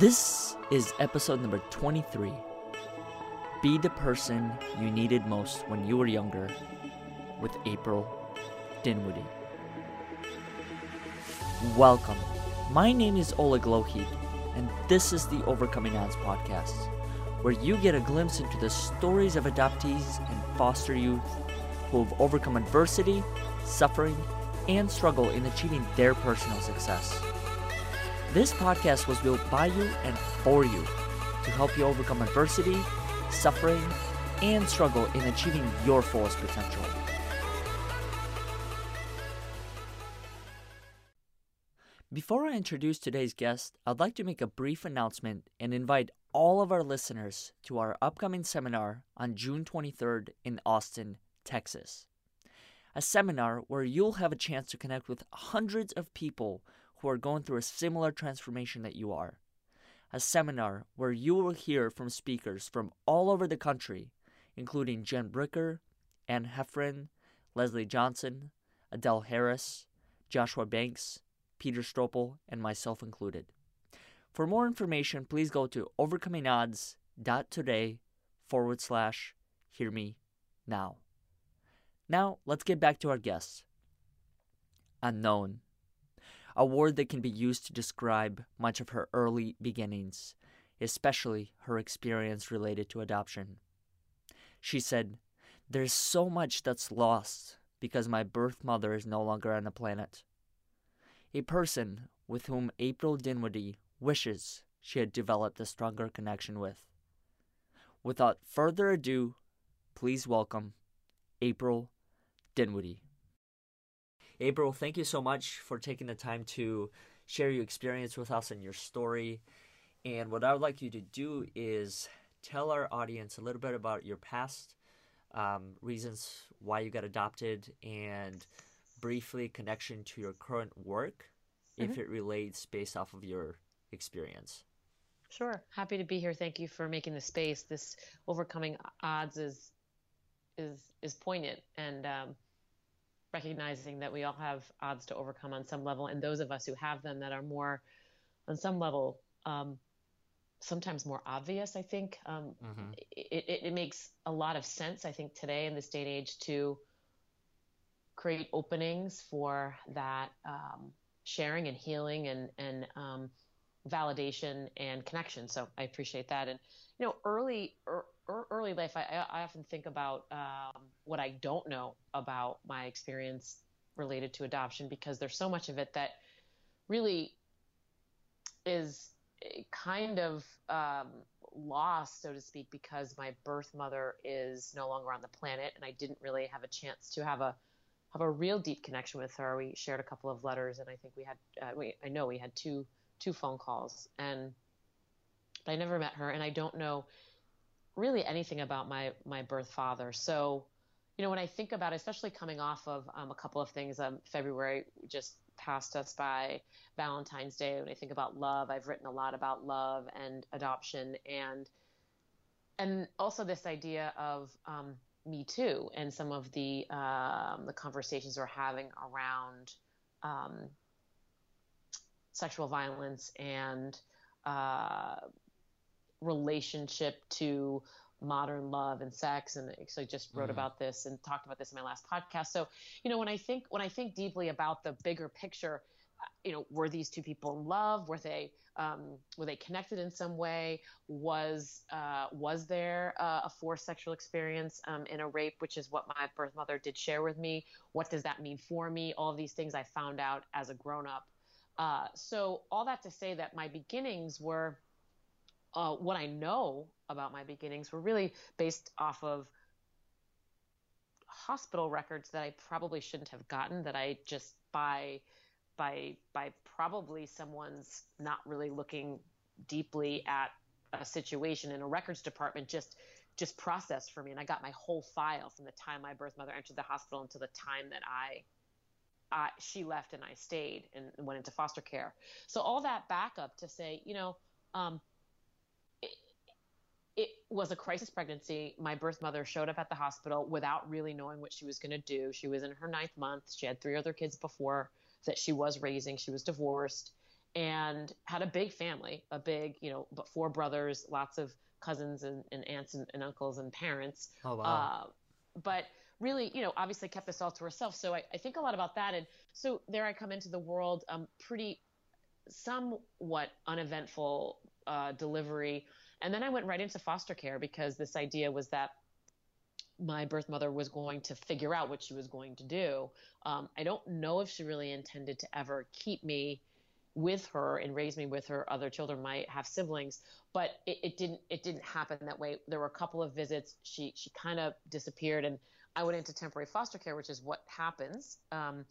This is episode number 23. Be the person you needed most when you were younger, with April Dinwoodie. Welcome. My name is Oleg Lohi, and this is the Overcoming Odds Podcast, where you get a glimpse into the stories of adoptees and foster youth who have overcome adversity, suffering, and struggle in achieving their personal success. This podcast was built by you and for you to help you overcome adversity, suffering, and struggle in achieving your fullest potential. Before I introduce today's guest, I'd like to make a brief announcement and invite all of our listeners to our upcoming seminar on June 23rd in Austin, Texas. A seminar where you'll have a chance to connect with hundreds of people who are going through a similar transformation that you are. A seminar where you will hear from speakers from all over the country, including Jen Bricker, Ann Heffrin, Leslie Johnson, Adele Harris, Joshua Banks, Peter Stroppel, and myself included. For more information, please go to overcomingodds.today/hearmenow. Now, let's get back to our guests. Unknown. A word that can be used to describe much of her early beginnings, especially her experience related to adoption. She said, "There's so much that's lost because my birth mother is no longer on the planet." A person with whom April Dinwoodie wishes she had developed a stronger connection with. Without further ado, please welcome April Dinwoodie. April, thank you so much for taking the time to share your experience with us and your story. And what I would like you to do is tell our audience a little bit about your past, reasons why you got adopted, and briefly connection to your current work, if it relates based off of your experience. Sure. Happy to be here. Thank you for making the space. This Overcoming Odds is poignant, and recognizing that we all have odds to overcome on some level, and those of us who have them that are more, on some level, sometimes more obvious, I think. It makes a lot of sense, I think, today in this day and age to create openings for that sharing and healing and validation and connection. So I appreciate that. And, you know, early life, I often think about what I don't know about my experience related to adoption, because there's so much of it that really is kind of lost, so to speak, because my birth mother is no longer on the planet, and I didn't really have a chance to have a real deep connection with her. We shared a couple of letters, and I think we had we had two phone calls, and but I never met her, and I don't know really anything about my birth father. So, you know, when I think about it, especially coming off of a couple of things, February just passed us by, Valentine's Day. When I think about love, I've written a lot about love and adoption, and also this idea of Me Too, and some of the conversations we're having around sexual violence and relationship to modern love and sex. And so I just wrote about this and talked about this in my last podcast. So, you know, when I think deeply about the bigger picture, you know, were these two people in love? Were they connected in some way? Was there a forced sexual experience in a rape, which is what my birth mother did share with me? What does that mean for me? All of these things I found out as a grown up. So all that to say that my beginnings were, what I know about my beginnings were really based off of hospital records that I probably shouldn't have gotten, that I just by probably someone's not really looking deeply at a situation in a records department just processed for me. And I got my whole file from the time my birth mother entered the hospital until the time that she left and I stayed and went into foster care. So all that backup to say, you know, it was a crisis pregnancy. My birth mother showed up at the hospital without really knowing what she was going to do. She was in her 9th month. She had 3 other kids before that she was raising. She was divorced. and had a big family, a big, but 4 brothers, lots of cousins and aunts and uncles and parents. Oh, wow. But really, obviously kept this all to herself. So I think a lot about that. And so there I come into the world, pretty somewhat uneventful delivery. And then I went right into foster care because this idea was that my birth mother was going to figure out what she was going to do. I don't know if she really intended to ever keep me with her and raise me with her. Other children might have siblings, but it didn't happen that way. There were a couple of visits. She kind of disappeared and I went into temporary foster care, which is what happens. And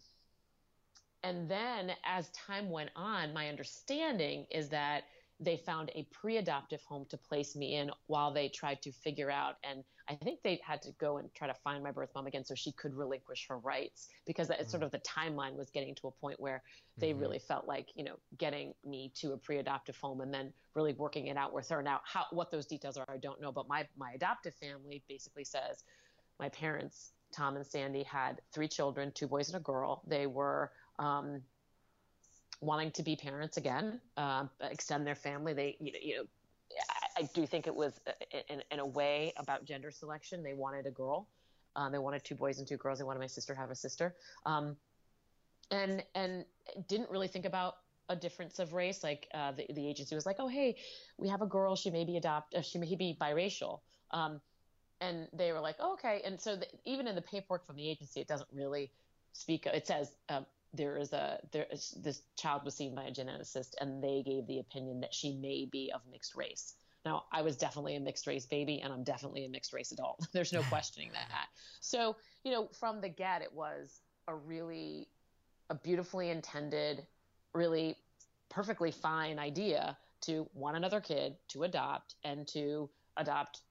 then as time went on, my understanding is that they found a pre-adoptive home to place me in while they tried to figure out. And I think they had to go and try to find my birth mom again so she could relinquish her rights, because that is sort of the timeline was getting to a point where they really felt like, getting me to a pre-adoptive home and then really working it out with her. Now, what those details are, I don't know. But my adoptive family basically says my parents, Tom and Sandy, had 3 children, 2 boys and a girl. They were wanting to be parents again, extend their family. They, I do think it was in a way about gender selection. They wanted a girl. They wanted 2 boys and 2 girls. They wanted my sister to have a sister. And didn't really think about a difference of race. Like, the agency was like, oh, hey, we have a girl. She may be she may be biracial. And they were like, oh, okay. And so even in the paperwork from the agency, it doesn't really speak. It says, this child was seen by a geneticist and they gave the opinion that she may be of mixed race. Now, I was definitely a mixed race baby and I'm definitely a mixed race adult. There's no questioning that. So, from the get, it was a beautifully intended, really perfectly fine idea to want another kid, to adopt, and to adopt,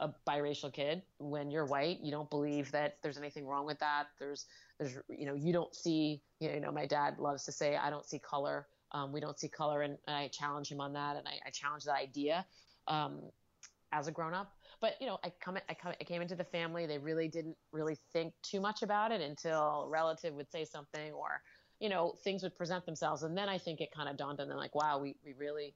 a biracial kid. When you're white, you don't believe that there's anything wrong with that. There's you don't see, my dad loves to say, I don't see color. We don't see color. And I challenge him on that. And I challenge that idea, as a grown up, but I came into the family. They really didn't really think too much about it until a relative would say something or, things would present themselves. And then I think it kind of dawned on them like, wow, we really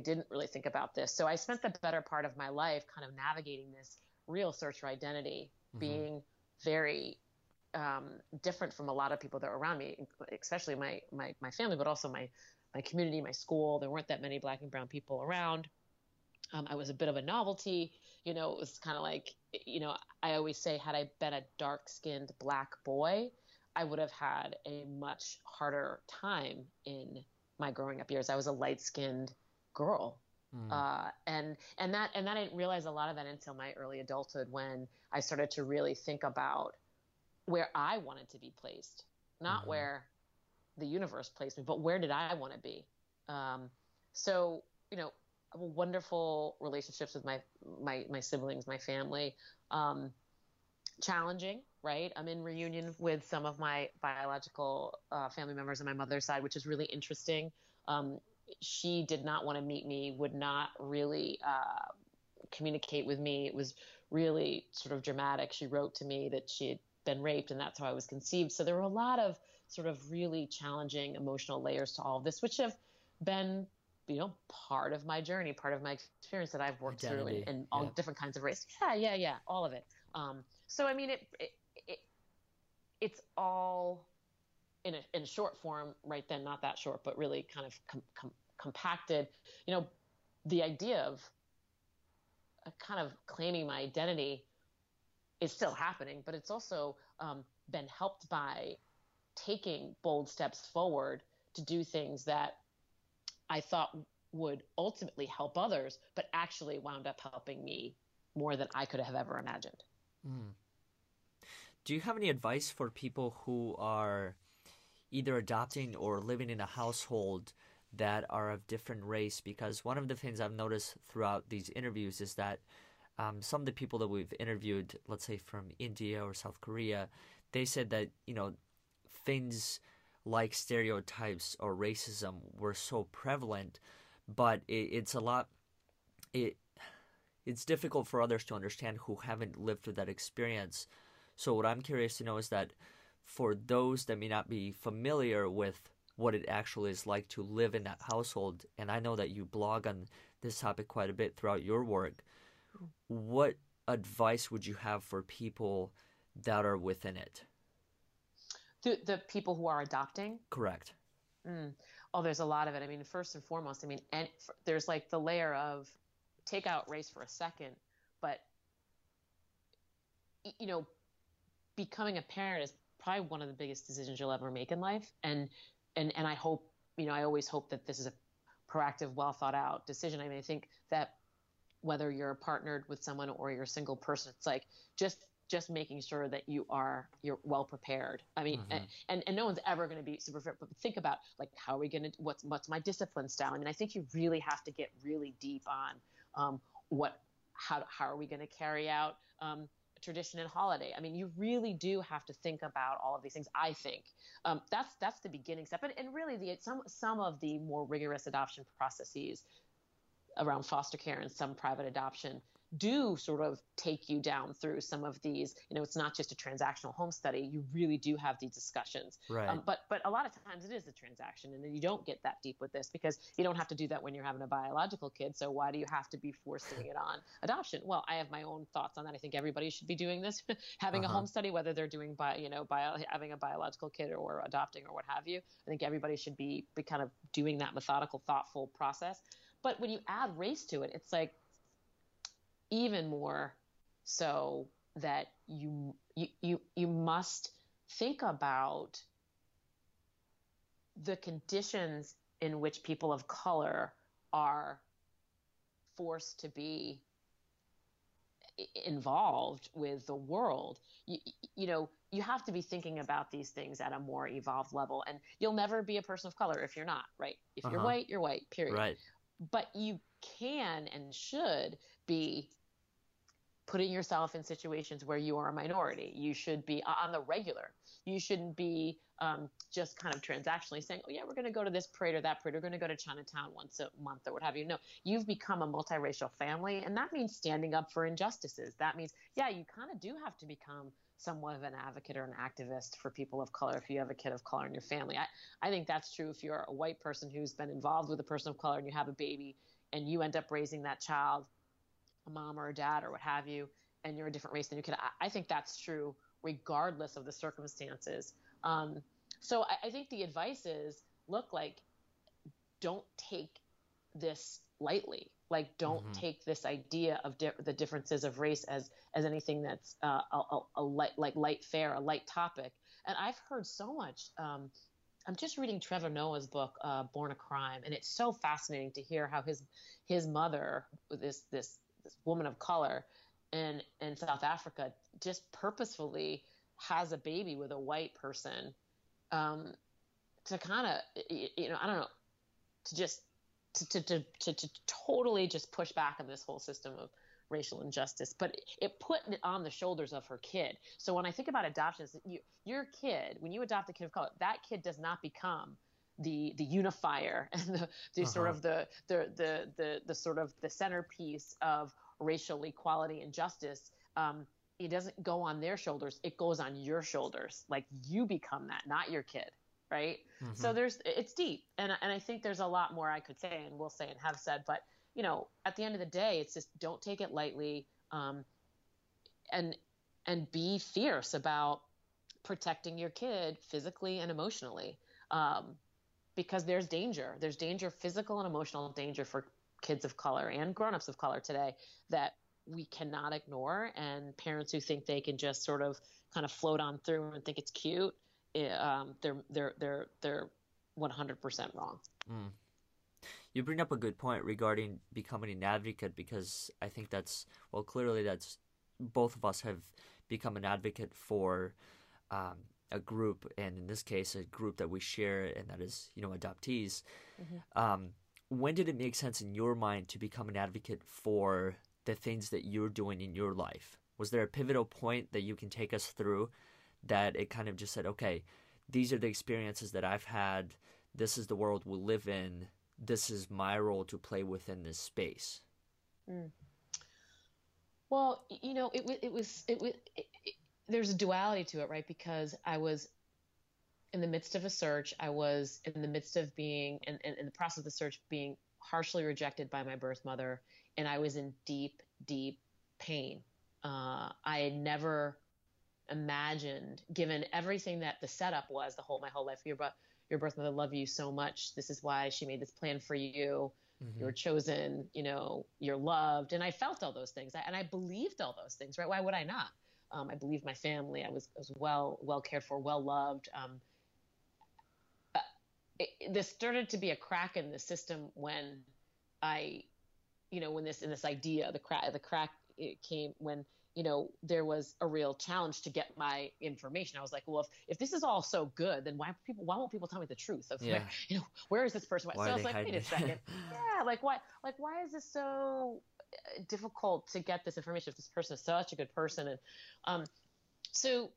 didn't really think about this. So I spent the better part of my life kind of navigating this real search for identity, being very different from a lot of people that were around me, especially my family, but also my community, my school. There weren't that many Black and brown people around. I was a bit of a novelty. It was kind of like, I always say, had I been a dark-skinned Black boy, I would have had a much harder time in my growing up years. I was a light-skinned girl. And I didn't realize a lot of that until my early adulthood, when I started to really think about where I wanted to be placed, not where the universe placed me, but where did I want to be? So, wonderful relationships with my siblings, my family, challenging, right? I'm in reunion with some of my biological family members on my mother's side, which is really interesting. She did not want to meet me, would not really communicate with me. It was really sort of dramatic. She wrote to me that she had been raped and that's how I was conceived. So there were a lot of sort of really challenging emotional layers to all of this, which have been, part of my journey, part of my experience that I've worked through in all different kinds of race. Yeah. All of it. So, it's all in a short form right then, not that short, but really kind of compacted, the idea of kind of claiming my identity is still happening, but it's also been helped by taking bold steps forward to do things that I thought would ultimately help others, but actually wound up helping me more than I could have ever imagined. Mm. Do you have any advice for people who are either adopting or living in a household that are of different race? Because one of the things I've noticed throughout these interviews is that some of the people that we've interviewed, let's say from India or South Korea, they said that, things like stereotypes or racism were so prevalent, but it's difficult for others to understand who haven't lived through that experience. So what I'm curious to know is that for those that may not be familiar with what it actually is like to live in that household. And I know that you blog on this topic quite a bit throughout your work. What advice would you have for people that are within it? The people who are adopting? Correct. Oh, there's a lot of it. I mean, first and foremost, there's like the layer of take out race for a second, but, you know, becoming a parent is probably one of the biggest decisions you'll ever make in life. And I hope, you know, I always hope that this is a proactive, well thought out decision. I mean, I think that whether you're partnered with someone or you're a single person, it's like just making sure that you're well prepared. I mean, and no one's ever going to be super prepared, but think about like, how are we going to, what's my discipline style? I mean, I think you really have to get really deep on, how are we going to carry out, tradition and holiday. I mean, you really do have to think about all of these things. I think that's the beginning step. And really some of the more rigorous adoption processes around foster care and some private adoption do sort of take you down through some of these, you know, it's not just a transactional home study. You really do have these discussions, right. But a lot of times it is a transaction, and then you don't get that deep with this because you don't have to do that when you're having a biological kid. So why do you have to be forcing it on adoption? Well, I have my own thoughts on that. I think everybody should be doing this, having a home study, whether they're doing having a biological kid or adopting or what have you. I think everybody should be kind of doing that methodical, thoughtful process. But when you add race to it, it's like even more so that you must think about the conditions in which people of color are forced to be involved with the world. You have to be thinking about these things at a more evolved level, and you'll never be a person of color if you're not, right? If you're white, you're white, period. Right. But you can and should be putting yourself in situations where you are a minority. You should be on the regular. You shouldn't be just kind of transactionally saying, oh, yeah, we're going to go to this parade or that parade. We're going to go to Chinatown once a month or what have you. No, you've become a multiracial family, and that means standing up for injustices. That means, yeah, you kind of do have to become somewhat of an advocate or an activist for people of color if you have a kid of color in your family. I think that's true if you're a white person who's been involved with a person of color and you have a baby and you end up raising that child, a mom or a dad or what have you, and you're a different race than your kid. I think that's true regardless of the circumstances. So I think the advice is, look, like, don't take this lightly. Like, don't take this idea of the differences of race as anything that's a light topic. And I've heard so much. I'm just reading Trevor Noah's book, Born a Crime, and it's so fascinating to hear how his mother, this woman of color in South Africa, just purposefully has a baby with a white person to kind of, you know, I don't know, to just to totally just push back on this whole system of racial injustice, but it put it on the shoulders of her kid. So when I think about adoptions, your kid, when you adopt a kid of color, that kid does not become the unifier and the sort of the sort of the centerpiece of racial equality and justice. It doesn't go on their shoulders. It goes on your shoulders. Like, you become that, not your kid. Right. So it's deep. And I think there's a lot more I could say and will say and have said, but, you know, at the end of the day, it's just, don't take it lightly, and be fierce about protecting your kid physically and emotionally, because there's danger. There's danger, physical and emotional danger for kids of color and grownups of color today that we cannot ignore. And parents who think they can just sort of kind of float on through and think it's cute, they're 100% wrong. You bring up a good point regarding becoming an advocate, because I think that's, well, clearly that's, both of us have become an advocate for a group, and in this case a group that we share, and that is, you know, adoptees. When did it make sense in your mind to become an advocate for the things that you're doing in your life? Was there a pivotal point that you can take us through that it kind of just said, okay, these are the experiences that I've had, this is the world we live in, this is my role to play within this space? Well, you know, it was there's a duality to it, right? Because I was in the midst of a search. I was in the midst of being, in the process of the search, being harshly rejected by my birth mother. And I was in deep, deep pain. I had never imagined, given everything that the setup was, my whole life, your birth mother loved you so much. This is why she made this plan for you. Mm-hmm. You were chosen, you know, you're loved. And I felt all those things. And I believed all those things, right? Why would I not? I believed my family. I was well cared for, well loved. This started to be a crack in the system when this idea, the crack it came when, you know, there was a real challenge to get my information. I was like, well, if this is all so good, then why won't people tell me the truth of where, you know, where is this person? Why so I was like, wait a second. Yeah. Why is this so difficult to get this information if this person is such a good person? And, so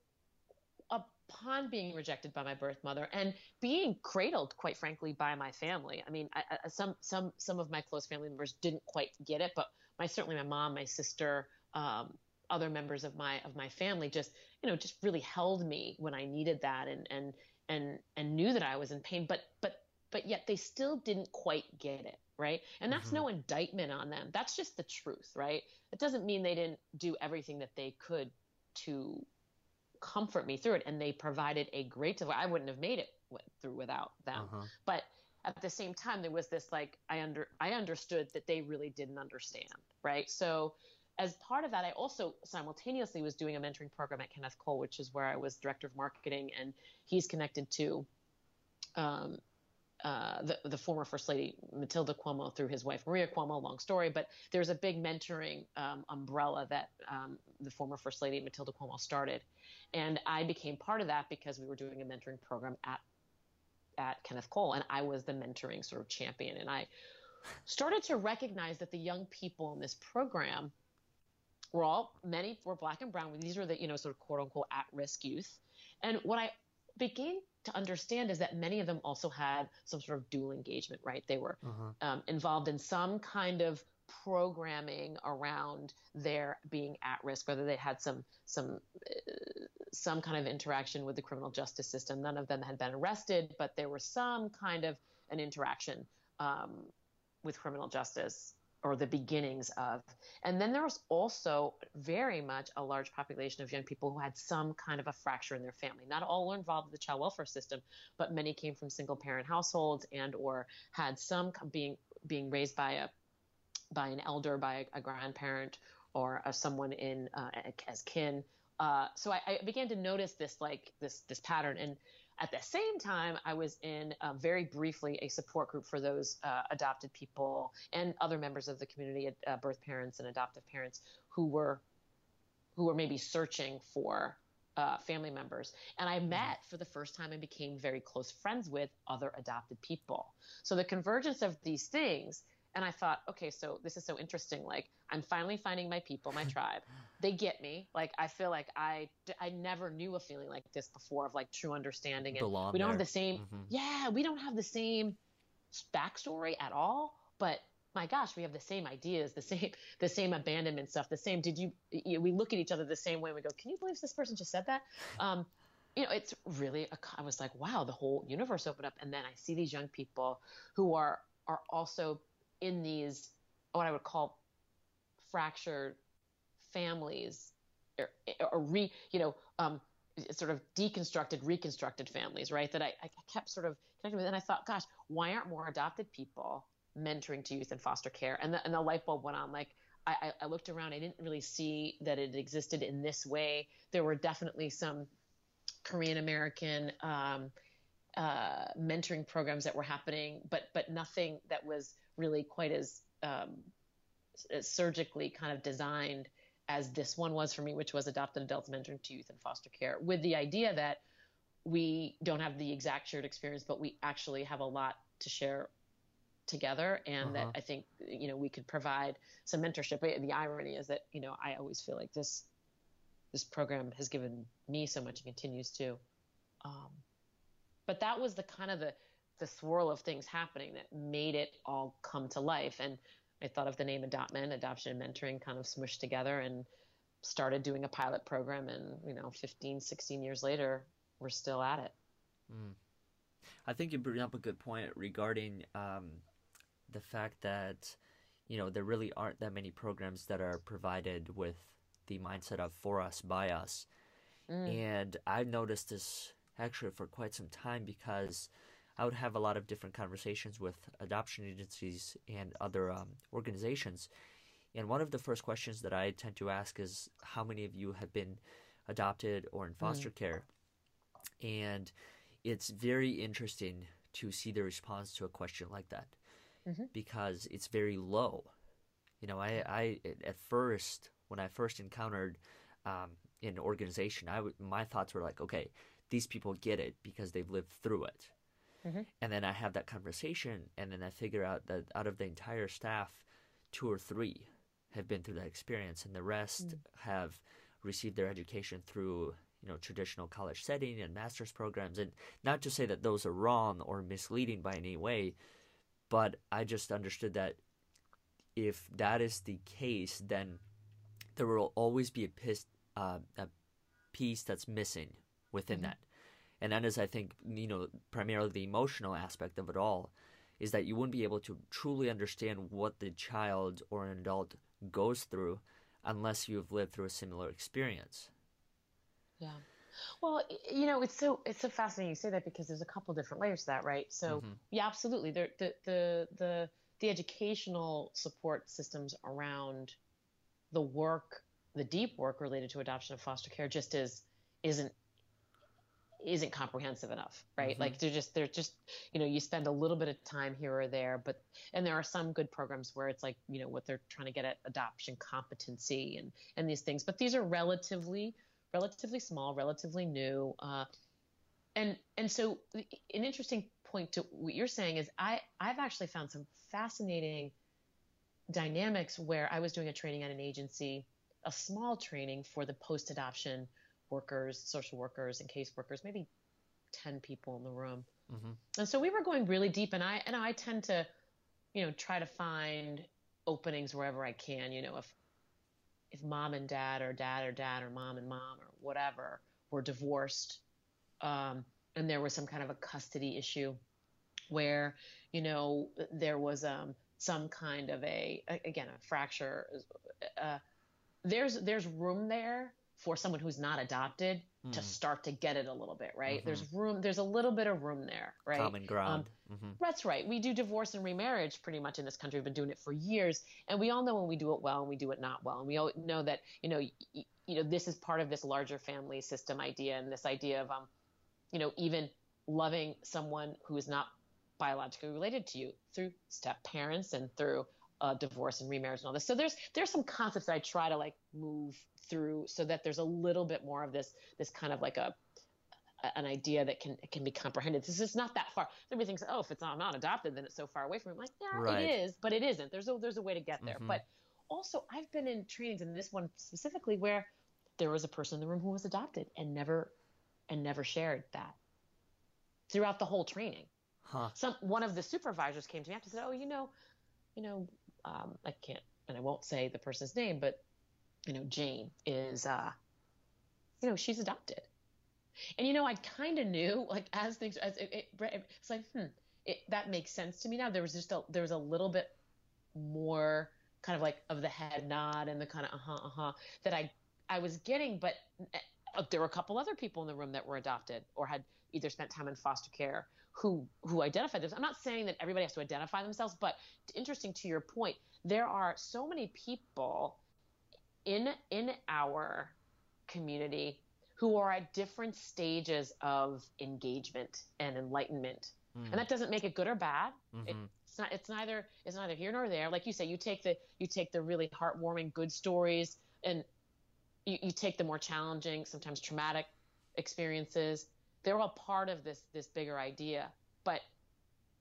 upon being rejected by my birth mother and being cradled, quite frankly, by my family. I mean, some of my close family members didn't quite get it, but certainly my mom, my sister, other members of my family just really held me when I needed that and knew that I was in pain, but yet they still didn't quite get it. Right. And that's no indictment on them. That's just the truth. Right. It doesn't mean they didn't do everything that they could to comfort me through it. And they provided a great deal. I wouldn't have made it through without them. Uh-huh. But at the same time, there was this, like, I understood that they really didn't understand. Right. So as part of that, I also simultaneously was doing a mentoring program at Kenneth Cole, which is where I was director of marketing, and he's connected to the former First Lady Matilda Cuomo through his wife Maria Cuomo. Long story, but there's a big mentoring umbrella that the former First Lady Matilda Cuomo started, and I became part of that because we were doing a mentoring program at Kenneth Cole, and I was the mentoring sort of champion, and I started to recognize that the young people in this program many were Black and brown. These were the, you know, sort of quote unquote at-risk youth. And what I began to understand is that many of them also had some sort of dual engagement, right? They were involved in some kind of programming around their being at risk, whether they had some kind of interaction with the criminal justice system. None of them had been arrested, but there was some kind of an interaction with criminal justice, or the beginnings of. And then there was also very much a large population of young people who had some kind of a fracture in their family. Not all were involved with the child welfare system, but many came from single parent households and or had some being raised by an elder, by a grandparent, or someone in as kin. So I began to notice this pattern. And at the same time, I was in very briefly a support group for those adopted people and other members of the community, birth parents and adoptive parents who were maybe searching for family members. And I met for the first time and became very close friends with other adopted people. So the convergence of these things, and I thought, okay, so this is so interesting. Like, I'm finally finding my people, my tribe. They get me. Like, I feel like I never knew a feeling like this before of, like, true understanding. And we don't have the same, we don't have the same backstory at all, but my gosh, we have the same ideas, the same abandonment stuff, the same, we look at each other the same way and we go, can you believe this person just said that? You know, it's really, I was like, wow, the whole universe opened up. And then I see these young people who are also in these, what I would call fractured families, sort of deconstructed, reconstructed families, right? That I kept sort of connecting with. And I thought, gosh, why aren't more adopted people mentoring to youth in foster care? And the light bulb went on. Like, I looked around, I didn't really see that it existed in this way. There were definitely some Korean American mentoring programs that were happening, but nothing that was really quite as surgically kind of designed as this one was for me, which was adopted adults mentoring to youth in foster care, with the idea that we don't have the exact shared experience, but we actually have a lot to share together. And that I think, you know, we could provide some mentorship. The irony is that, you know, I always feel like this program has given me so much and continues to, but that was the kind of the swirl of things happening that made it all come to life. And I thought of the name Adoptment, adoption and mentoring kind of smushed together, and started doing a pilot program. And, you know, 15, 16 years later, we're still at it. I think you bring up a good point regarding the fact that, you know, there really aren't that many programs that are provided with the mindset of for us, by us. And I've noticed this actually for quite some time, because I would have a lot of different conversations with adoption agencies and other organizations. And one of the first questions that I tend to ask is, how many of you have been adopted or in foster care? And it's very interesting to see the response to a question like that, because it's very low. You know, I at first, when I first encountered an organization, my thoughts were like, okay, these people get it because they've lived through it. And then I have that conversation, and then I figure out that out of the entire staff, 2 or 3 have been through that experience, and the rest have received their education through, you know, traditional college setting and master's programs. And not to say that those are wrong or misleading by any way, but I just understood that if that is the case, then there will always be a piece that's missing within that. And that is, I think, you know, primarily the emotional aspect of it all, is that you wouldn't be able to truly understand what the child or an adult goes through unless you've lived through a similar experience. Yeah. Well, you know, it's so fascinating you say that, because there's a couple different layers to that, right? So yeah, absolutely. The educational support systems around the work, the deep work related to adoption and foster care, just isn't comprehensive enough, right? Like they're just, you know, you spend a little bit of time here or there, and there are some good programs where it's like, you know, what they're trying to get at adoption competency and these things, but these are relatively small, relatively new. And so an interesting point to what you're saying is I've actually found some fascinating dynamics where I was doing a training at an agency, a small training for the post-adoption workers, social workers and caseworkers, maybe 10 people in the room. And so we were going really deep, and I tend to, you know, try to find openings wherever I can. You know, if mom and dad, or dad or dad, or mom and mom, or whatever, were divorced, and there was some kind of a custody issue where, you know, there was some kind of a fracture. There's room there for someone who's not adopted to start to get it a little bit, right? There's a little bit of room there, right? Common ground. That's right. We do divorce and remarriage pretty much in this country. We've been doing it for years. And we all know when we do it well and we do it not well. And we all know that, you know, this is part of this larger family system idea, and this idea of, you know, even loving someone who is not biologically related to you through step parents and through divorce and remarriage and all this. So there's some concepts that I try to like move through, so that there's a little bit more of this kind of like an idea that can be comprehended. This is not that far. Everybody thinks, oh, if it's not adopted, then it's so far away from me. I'm like, yeah, right. It is, but it isn't. There's a way to get there. But also, I've been in trainings, and this one specifically, where there was a person in the room who was adopted and never shared that throughout the whole training. Huh. One of the supervisors came to me after and said, oh, you know, I can't, and I won't say the person's name, but you know, Jane is, you know, she's adopted. And, you know, I kind of knew, like, it's like, that makes sense to me now. There was a little bit more kind of like of the head nod and the kind of, that I was getting, but there were a couple other people in the room that were adopted or had either spent time in foster care who identified themselves. I'm not saying that everybody has to identify themselves, but interesting to your point, there are so many people in our community who are at different stages of engagement and enlightenment. And that doesn't make it good or bad. It's neither here nor there. Like you say, you take the really heartwarming good stories, and you take the more challenging, sometimes traumatic experiences. They're all part of this bigger idea. But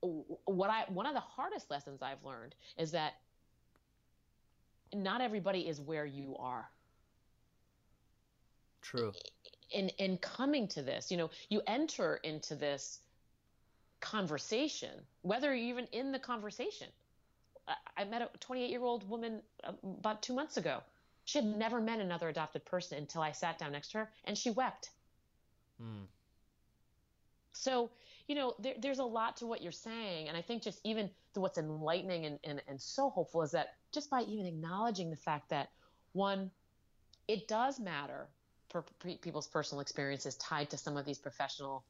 one of the hardest lessons I've learned is that not everybody is where you are. True. In coming to this, you know, you enter into this conversation, whether you're even in the conversation. I met a 28-year-old woman about 2 months ago. She had never met another adopted person until I sat down next to her, and she wept. So, you know, there's a lot to what you're saying. And I think just even to what's enlightening and so hopeful is that just by even acknowledging the fact that, one, it does matter for people's personal experiences tied to some of these professional,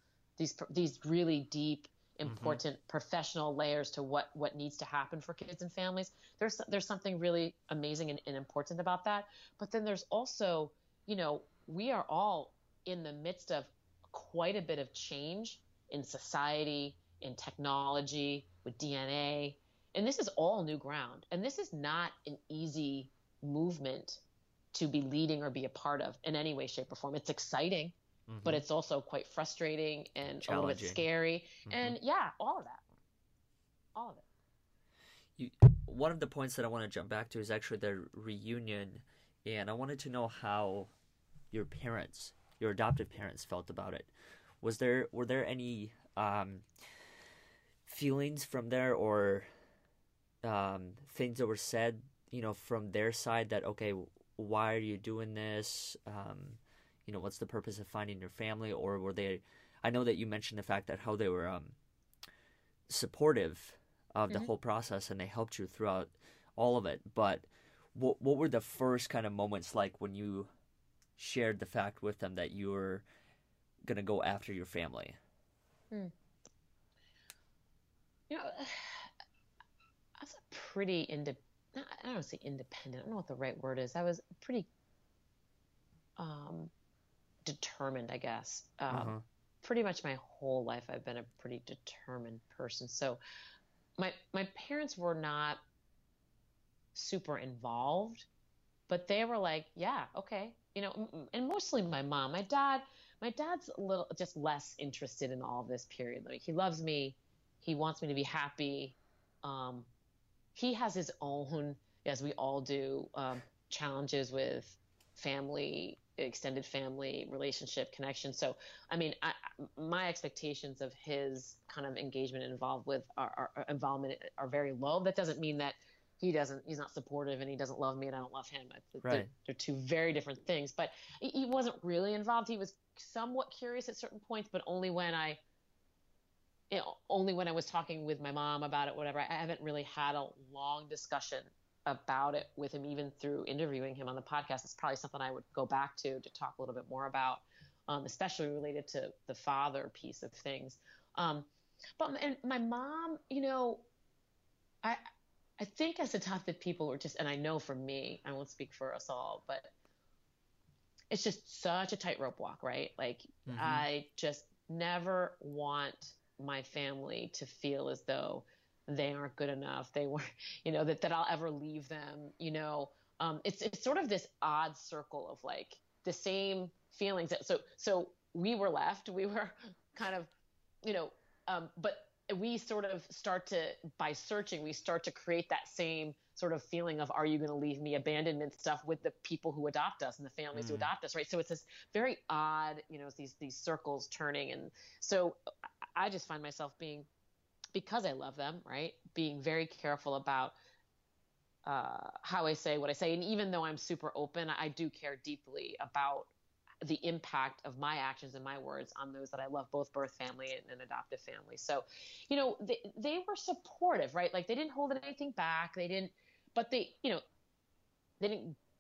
these really deep, important professional layers to what needs to happen for kids and families. There's something really amazing and important about that. But then there's also, you know, we are all in the midst of quite a bit of change in society, in technology, with DNA. And this is all new ground. And this is not an easy movement to be leading or be a part of in any way, shape, or form. It's exciting, but it's also quite frustrating and a little bit scary. And yeah, all of that. All of it. One of the points that I want to jump back to is actually the reunion. And I wanted to know how your parents, your adoptive parents, felt about it. Were there any feelings from there, or things that were said, you know, from their side that, okay, why are you doing this? You know, what's the purpose of finding your family? Or were they? I know that you mentioned the fact that how they were supportive of the whole process, and they helped you throughout all of it. But what were the first kind of moments like when you shared the fact with them that you were going to go after your family? You know, I was a pretty I don't want to say independent. I don't know what the right word is. I was pretty determined, I guess. Pretty much my whole life, I've been a pretty determined person. So my parents were not super involved, but they were like, yeah, okay. You know, and mostly my mom. My dad's a little, just less interested in all this period. Like, he loves me. He wants me to be happy. He has his own, as we all do, challenges with family, extended family, relationship, connection. So, I mean, my expectations of his kind of engagement involved with our involvement are very low. That doesn't mean that he's not supportive and he doesn't love me and I don't love him. They're two very different things, but he wasn't really involved. He was somewhat curious at certain points, but only when I was talking with my mom about it, whatever. I haven't really had a long discussion about it with him, even through interviewing him on the podcast. It's probably something I would go back to talk a little bit more about, especially related to the father piece of things. But my mom, you know, I think as adopted people were just, and I know for me, I won't speak for us all, but it's just such a tightrope walk, right? Like, I just never want my family to feel as though they aren't good enough. They weren't, you know, that I'll ever leave them, you know. It's sort of this odd circle of like the same feelings. So we were kind of, you know, but we sort of by searching, we start to create that same sort of feeling of, are you going to leave me, abandonment stuff with the people who adopt us and the families who adopt us. Right. So it's this very odd, you know, these circles turning. And so I just find myself being, because I love them, right, being very careful about how I say what I say. And even though I'm super open, I do care deeply about the impact of my actions and my words on those that I love, both birth family and adoptive family. So, you know, they were supportive, right? Like, they didn't hold anything back. They didn't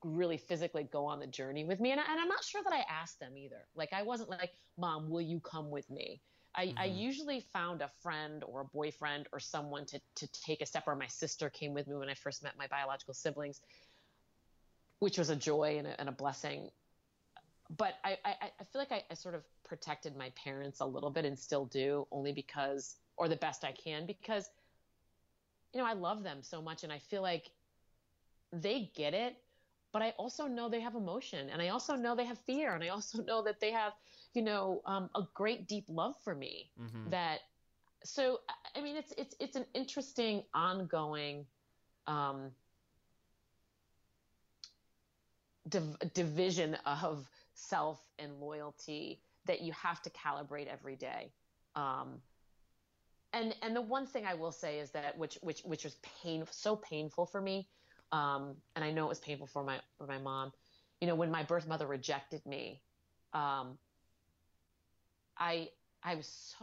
really physically go on the journey with me. And I'm not sure that I asked them either. Like, I wasn't like, Mom, will you come with me? I usually found a friend or a boyfriend or someone to take a step, or my sister came with me when I first met my biological siblings, which was a joy and a blessing. But I feel like I sort of protected my parents a little bit, and still do, only because, or the best I can, because, you know, I love them so much and I feel like they get it, but I also know they have emotion, and I also know they have fear, and I also know that they have, you know, a great deep love for me. So, I mean, it's an interesting ongoing division of self and loyalty that you have to calibrate every day. And the one thing I will say is that, which was so painful for me, and I know it was painful for my mom, you know, when my birth mother rejected me, I was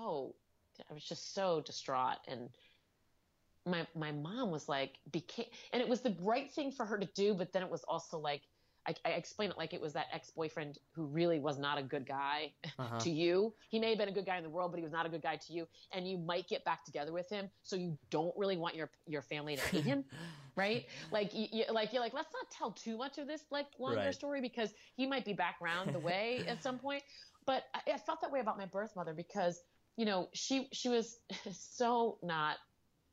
just so distraught. And my mom was like, and it was the right thing for her to do. But then it was also like, I explained it like it was that ex-boyfriend who really was not a good guy to you. He may have been a good guy in the world, but he was not a good guy to you. And you might get back together with him, so you don't really want your family to hate him, right? Like, you're like, let's not tell too much of this like longer story because he might be back round the way at some point. But I felt that way about my birth mother because, you know, she was so not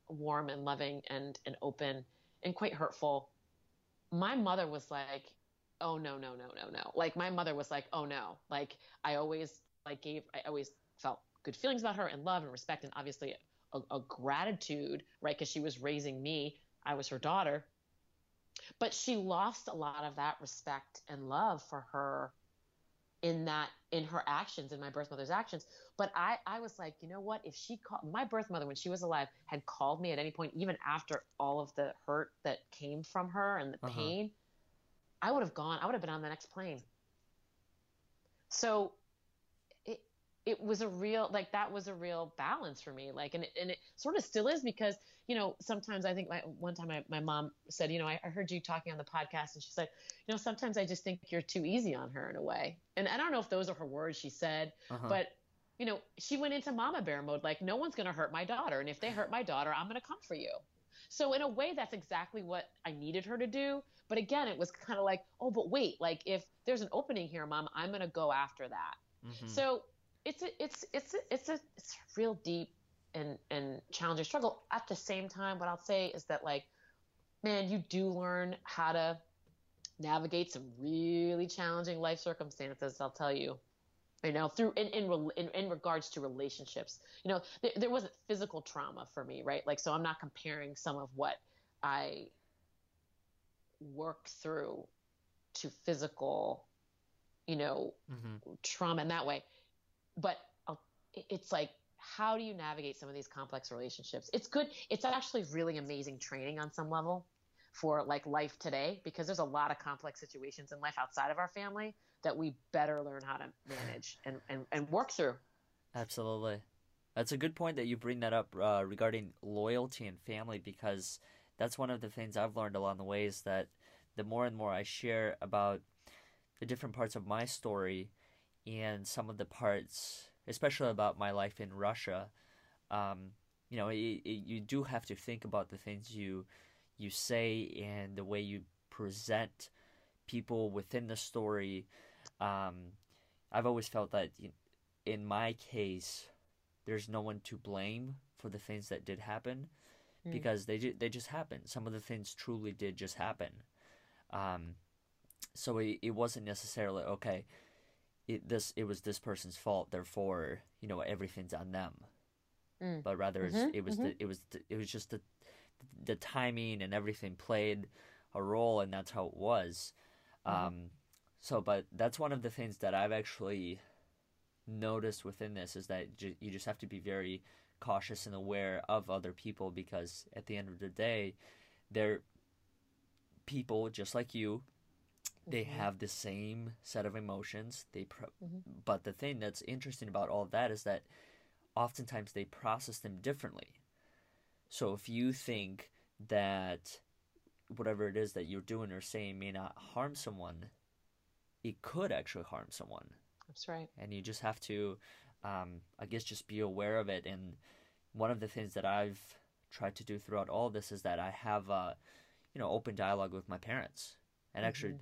warm and loving and open and quite hurtful. My mother was like, oh no. Like my mother was like, oh no. Like I always felt good feelings about her and love and respect and obviously a gratitude, right? Cause she was raising me. I was her daughter, but she lost a lot of that respect and love for her in her actions, in my birth mother's actions. But I was like, you know what, if she called my birth mother when she was alive had called me at any point, even after all of the hurt that came from her and the pain, I would have been on the next plane. So it was a real, like, that was a real balance for me. Like, and it sort of still is because, you know, sometimes I think one time my mom said, you know, I heard you talking on the podcast and she said, you know, sometimes I just think you're too easy on her in a way. And I don't know if those are her words she said, but you know, she went into mama bear mode. Like, no one's going to hurt my daughter. And if they hurt my daughter, I'm going to come for you. So in a way, that's exactly what I needed her to do. But again, it was kind of like, oh, but wait, like if there's an opening here, Mom, I'm going to go after that. So it's a real deep and challenging struggle. At the same time, what I'll say is that, like, man, you do learn how to navigate some really challenging life circumstances. I'll tell you, you know, through in regards to relationships, you know, there wasn't physical trauma for me, right? Like, so I'm not comparing some of what I work through to physical, you know, trauma in that way. But it's like, how do you navigate some of these complex relationships? It's good. It's actually really amazing training on some level for like life today, because there's a lot of complex situations in life outside of our family that we better learn how to manage and work through. Absolutely. That's a good point that you bring that up regarding loyalty and family, because that's one of the things I've learned along the way is that the more and more I share about the different parts of my story and some of the parts, especially about my life in Russia, you know, you do have to think about the things you say and the way you present people within the story. I've always felt that in my case, there's no one to blame for the things that did happen because they just happened. Some of the things truly did just happen. So it wasn't necessarily, okay, it was this person's fault, therefore, you know, everything's on them. But rather it was just the timing and everything played a role, and that's how it was. So, but that's one of the things that I've actually noticed within this is that you just have to be very cautious and aware of other people, because at the end of the day, they're people just like you. They have the same set of emotions. But the thing that's interesting about all of that is that oftentimes they process them differently. So if you think that whatever it is that you're doing or saying may not harm someone, it could actually harm someone. That's right. And you just have to, I guess, just be aware of it. And one of the things that I've tried to do throughout all this is that I have, you know, open dialogue with my parents and actually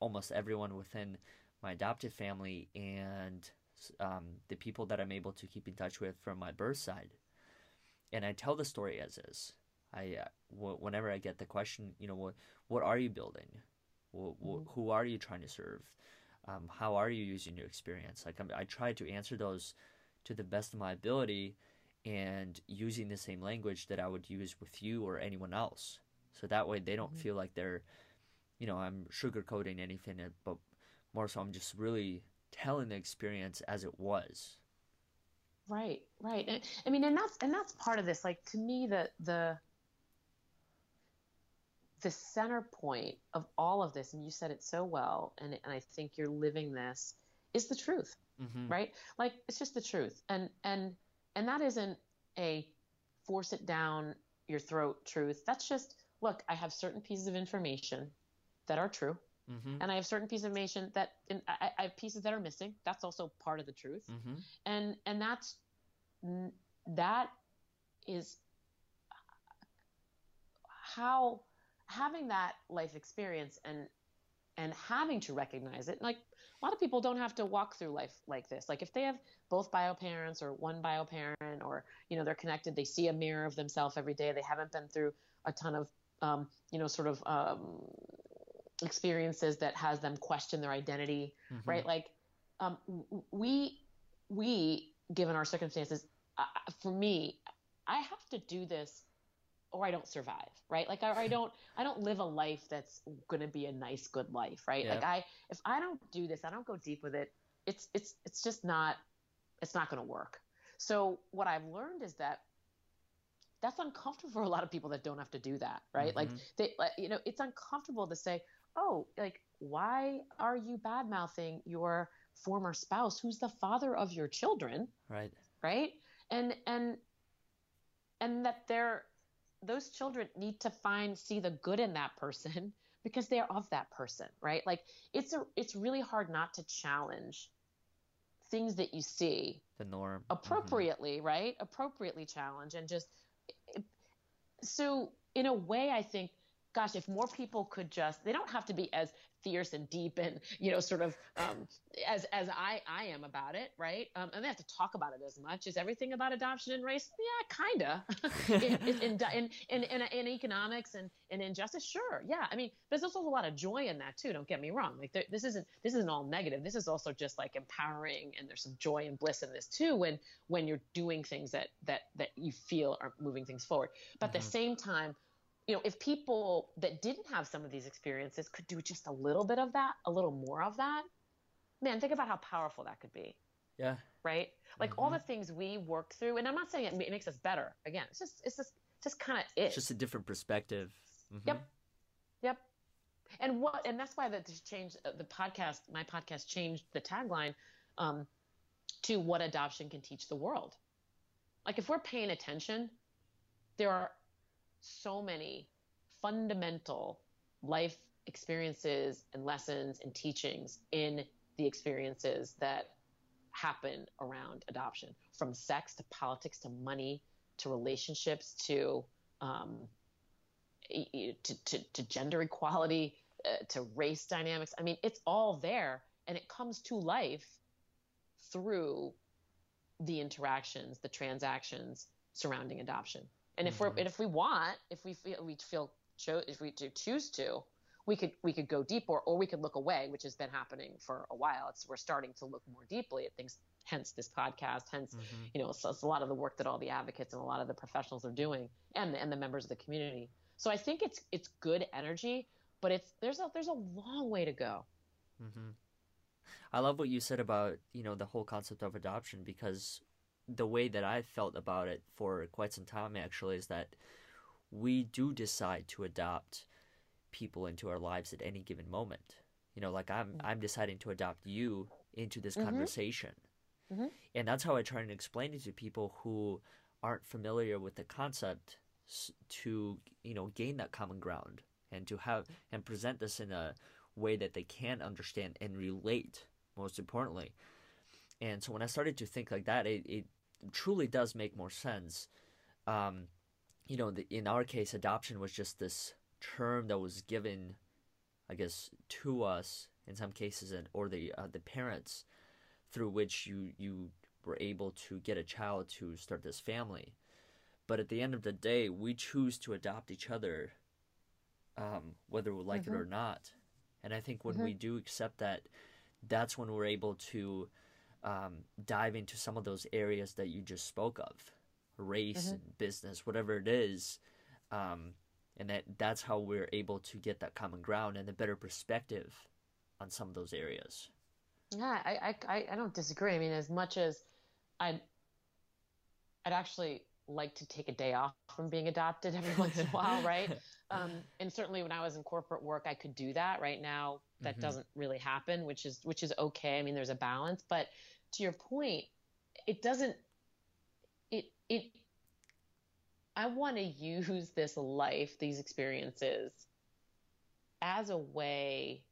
almost everyone within my adoptive family and the people that I'm able to keep in touch with from my birth side. And I tell the story as is. Whenever I get the question, you know, what are you building? Who are you trying to serve? How are you using your experience? Like I try to answer those to the best of my ability and using the same language that I would use with you or anyone else. So that way they don't feel like they're, you know, I'm sugarcoating anything, but more so I'm just really telling the experience as it was. Right. I mean, and that's part of this. Like, to me, the center point of all of this, and you said it so well, and I think you're living this, is the truth. Mm-hmm. Right? Like, it's just the truth. And that isn't a force it down your throat truth. That's just, look, I have certain pieces of information that are true. Mm-hmm. And I have certain pieces of information that, and I have pieces that are missing. That's also part of the truth. Mm-hmm. And that's, that is how having that life experience and having to recognize it, like a lot of people don't have to walk through life like this. Like if they have both bio parents or one bio parent, or, you know, they're connected, they see a mirror of themselves every day. They haven't been through a ton of, experiences that has them question their identity. Mm-hmm. Right. Like, we, given our circumstances, for me, I have to do this or I don't survive, right? Like I don't live a life that's going to be a nice, good life, right? Yeah. Like if I don't do this, I don't go deep with it. It's just not, it's not going to work. So what I've learned is that that's uncomfortable for a lot of people that don't have to do that, right? Mm-hmm. Like it's uncomfortable to say, oh, like, why are you bad mouthing your former spouse, who's the father of your children? Right. Right. And that those children need to see the good in that person because they are of that person, right? Like it's really hard not to challenge things that you see. The norm. Appropriately, mm-hmm. right? Appropriately challenge. And just, so in a way I think, gosh, if more people could just, they don't have to be as fierce and deep and, sort of as I am about it, right? And they have to talk about it as much. Is everything about adoption and race? Yeah, kind of. in economics and in justice, sure. Yeah, I mean, there's also a lot of joy in that too, don't get me wrong. Like this isn't all negative. This is also just like empowering, and there's some joy and bliss in this too when you're doing things that you feel are moving things forward. But mm-hmm. at the same time, if people that didn't have some of these experiences could do just a little bit of that, a little more of that, man, think about how powerful that could be. Yeah. Right? Like mm-hmm. all the things we work through, and I'm not saying it makes us better. Again, it's just kind of it. It's just a different perspective. Mm-hmm. Yep. And that's why that changed the podcast. My podcast changed the tagline to what adoption can teach the world. Like if we're paying attention, there are so many fundamental life experiences and lessons and teachings in the experiences that happen around adoption, from sex to politics to money to relationships to gender equality to race dynamics. I mean, it's all there, and it comes to life through the interactions, the transactions surrounding adoption. And if we choose to, we could go deep, or we could look away, which has been happening for a while. We're starting to look more deeply at things. Hence this podcast. Hence, mm-hmm. It's a lot of the work that all the advocates and a lot of the professionals are doing, and the members of the community. So I think it's good energy, but there's a long way to go. Mm-hmm. I love what you said about the whole concept of adoption, because the way that I felt about it for quite some time actually is that we do decide to adopt people into our lives at any given moment. Like I'm deciding to adopt you into this mm-hmm. conversation. Mm-hmm. And that's how I try and explain it to people who aren't familiar with the concept, to, gain that common ground and to have and present this in a way that they can understand and relate, most importantly. And so when I started to think like that, it truly does make more sense. In our case, adoption was just this term that was given, I guess, to us in some cases, or the parents, through which you were able to get a child to start this family. But at the end of the day, we choose to adopt each other, whether we like mm-hmm. it or not. And I think when mm-hmm. we do accept that, that's when we're able to dive into some of those areas that you just spoke of, race mm-hmm. and business, whatever it is, and that's how we're able to get that common ground and a better perspective on some of those areas. Yeah, I don't disagree. I mean, as much as I'd actually like to take a day off from being adopted every once in a while, right? And certainly when I was in corporate work, I could do that. Right now, that mm-hmm. doesn't really happen, which is okay. I mean, there's a balance, but to your point, it doesn't, I want to use this life, these experiences, as a way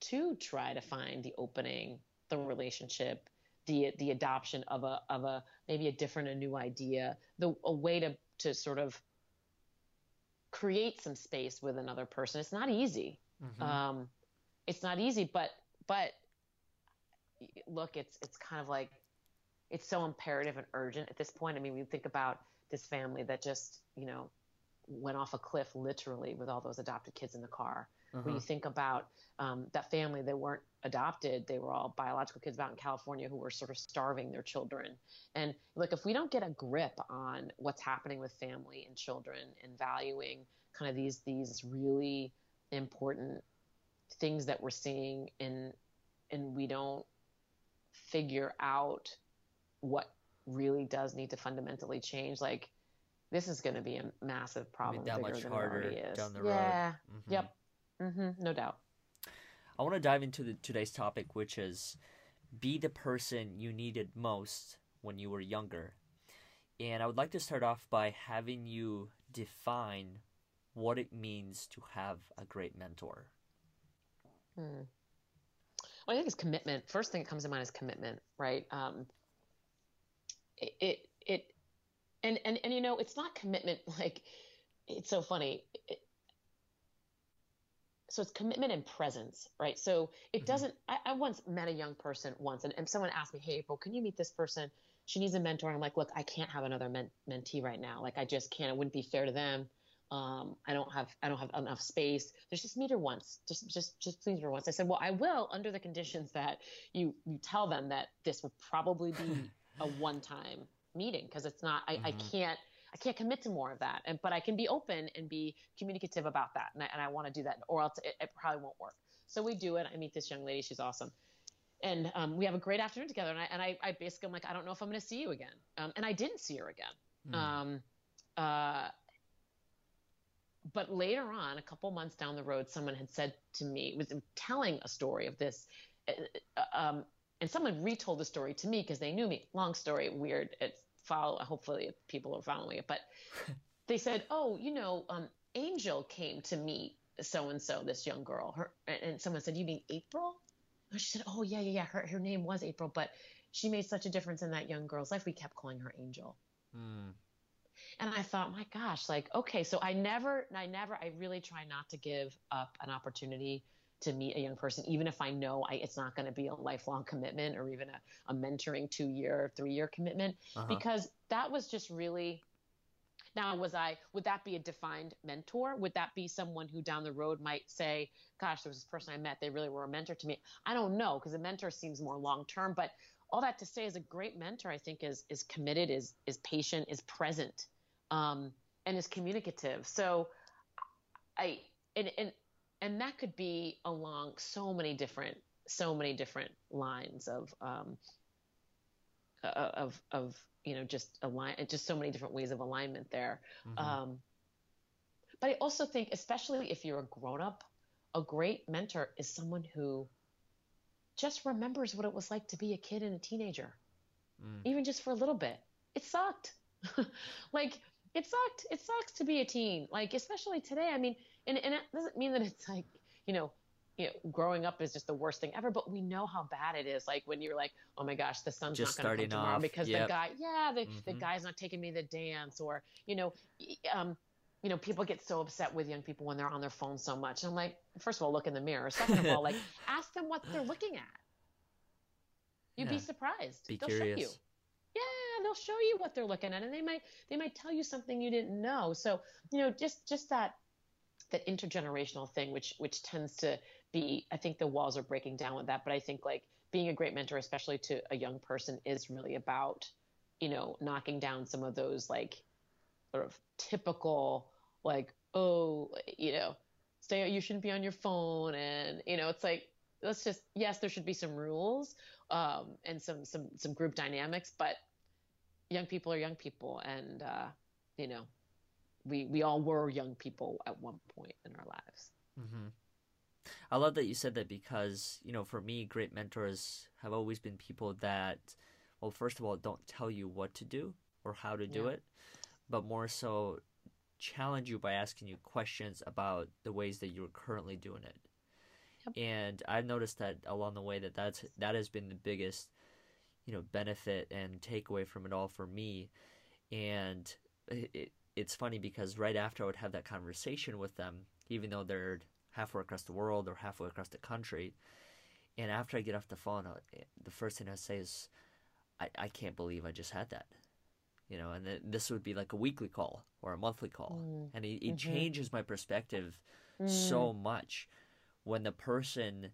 to try to find the opening, the relationship, the adoption of a maybe a different, a new idea, a way to sort of create some space with another person. It's not easy. Mm-hmm. It's not easy, but look, it's kind of like, it's so imperative and urgent at this point. I mean, we think about this family that just, you know, went off a cliff literally with all those adopted kids in the car. Uh-huh. When you think about that family, they weren't adopted. They were all biological kids out in California who were sort of starving their children. And look, if we don't get a grip on what's happening with family and children and valuing kind of these really important things that we're seeing, and we don't figure out what really does need to fundamentally change, like, this is going to be a massive problem. That much harder down the road. Yeah. Mm-hmm. Yep. Mm-hmm. No doubt. I want to dive into today's topic, which is be the person you needed most when you were younger. And I would like to start off by having you define what it means to have a great mentor. Well, I think it's commitment. First thing that comes to mind is commitment, right? And you know, it's not commitment, like, it's so funny. So it's commitment and presence, right? So it mm-hmm. doesn't, I once met a young person once, and someone asked me, hey, April, can you meet this person? She needs a mentor. And I'm like, look, I can't have another mentee right now. Like, I just can't, it wouldn't be fair to them. I don't have enough space. There's just meet her once. Just please meet her once. I said, well, I will, under the conditions that you tell them that this will probably be a one-time meeting, because it's not, mm-hmm. I can't commit to more of that, but I can be open and be communicative about that, and I want to do that, or else it probably won't work. So we do it. I meet this young lady, she's awesome, and we have a great afternoon together, and I basically, I'm like, I don't know if I'm going to see you again, and I didn't see her again. Mm. But later on, a couple months down the road, someone had said to me, was telling a story of this, and someone retold the story to me because they knew me. Long story, weird. Hopefully people are following it. But they said, oh, you know, Angel came to meet so-and-so, this young girl. And someone said, you mean April? And she said, oh, yeah. Her name was April, but she made such a difference in that young girl's life. We kept calling her Angel. Mm. And I thought, my gosh, like, okay. So I really try not to give up an opportunity to meet a young person, even if I know it's not going to be a lifelong commitment or even a mentoring 2-year, 3-year commitment, uh-huh. because that was just really, now would that be a defined mentor? Would that be someone who down the road might say, gosh, there was this person I met, they really were a mentor to me? I don't know, because a mentor seems more long-term, but all that to say is a great mentor, I think, is committed, is patient, is present, and is communicative. So and that could be along so many different lines of you know, just so many different ways of alignment there. Mm-hmm. But I also think, especially if you're a grown up, a great mentor is someone who just remembers what it was like to be a kid and a teenager, even just for a little bit. It sucked. Like, it sucked. It sucks to be a teen, like, especially today. I mean, and it doesn't mean that it's like, you know, growing up is just the worst thing ever, but we know how bad it is. Like, when you're like, oh my gosh, the sun's just not going to come tomorrow because yep. The guy's not taking me to the dance, or, you know, people get so upset with young people when they're on their phone so much. And I'm like, first of all, look in the mirror. Second of all, like, ask them what they're looking at. You'd be surprised. They'll show you. Yeah, they'll show you what they're looking at, and they might tell you something you didn't know. So, you know, just that intergenerational thing, which tends to be, I think the walls are breaking down with that. But I think, like, being a great mentor, especially to a young person, is really about, you know, knocking down some of those, like, sort of typical, like, oh, you know, you shouldn't be on your phone, and, you know, it's like, let's just, yes, there should be some rules, and some group dynamics, but young people are young people. And, you know, we all were young people at one point in our lives. Mm-hmm. I love that you said that because, you know, for me, great mentors have always been people that, well, first of all, don't tell you what to do or how to do it, but more so challenge you by asking you questions about the ways that you're currently doing it. And I've noticed that along the way that has been the biggest, you know, benefit and takeaway from it all for me. And it's funny because right after I would have that conversation with them, even though they're halfway across the world or halfway across the country, and after I get off the phone, the first thing I say is, I can't believe I just had that. You know, and this would be like a weekly call or a monthly call. And it changes my perspective so much. When the person,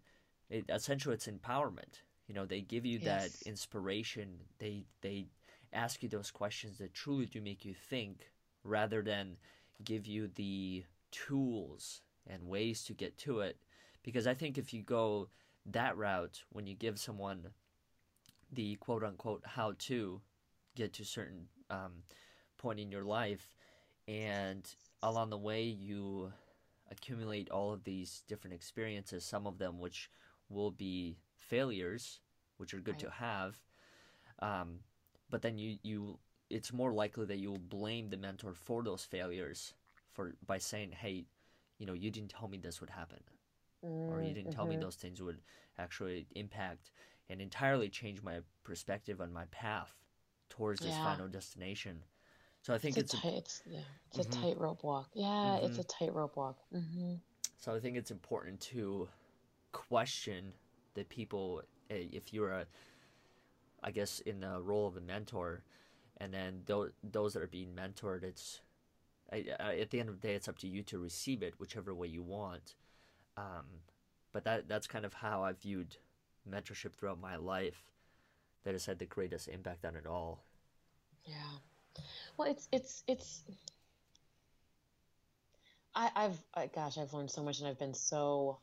essentially it's empowerment. You know, they give you that inspiration. They ask you those questions that truly do make you think rather than give you the tools and ways to get to it. Because I think if you go that route, when you give someone the quote-unquote how to get to a certain point in your life, and along the way you accumulate all of these different experiences, some of them which will be failures, which are good to have, but then you it's more likely that you will blame the mentor for those failures by saying, hey, you know, you didn't tell me this would happen, or you didn't tell me those things would actually impact and entirely change my perspective on my path towards this final destination. So I think it's a tightrope walk. Yeah, it's a tightrope walk. So I think it's important to question the people, if you're, I guess, in the role of a mentor, and then those that are being mentored, it's at the end of the day, it's up to you to receive it whichever way you want. But that's kind of how I viewed mentorship throughout my life, that has had the greatest impact on it all. Yeah. Well, I've learned so much, and I've been so,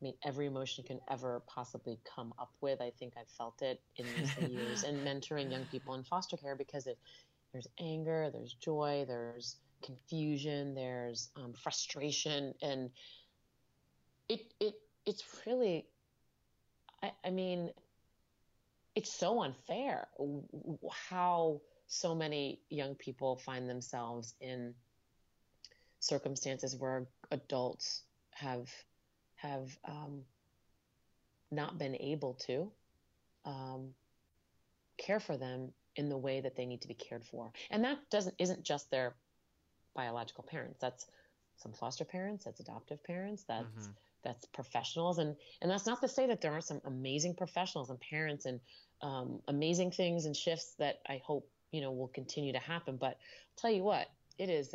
I mean, every emotion you can ever possibly come up with, I think I've felt it in these years, and mentoring young people in foster care, because there's anger, there's joy, there's confusion, there's frustration, and it's really, I mean, it's so unfair how so many young people find themselves in circumstances where adults have not been able to care for them in the way that they need to be cared for. And that isn't just their biological parents. That's some foster parents, that's adoptive parents, that's professionals. And that's not to say that there aren't some amazing professionals and parents and amazing things and shifts that I hope, you know, will continue to happen. But I'll tell you what, it is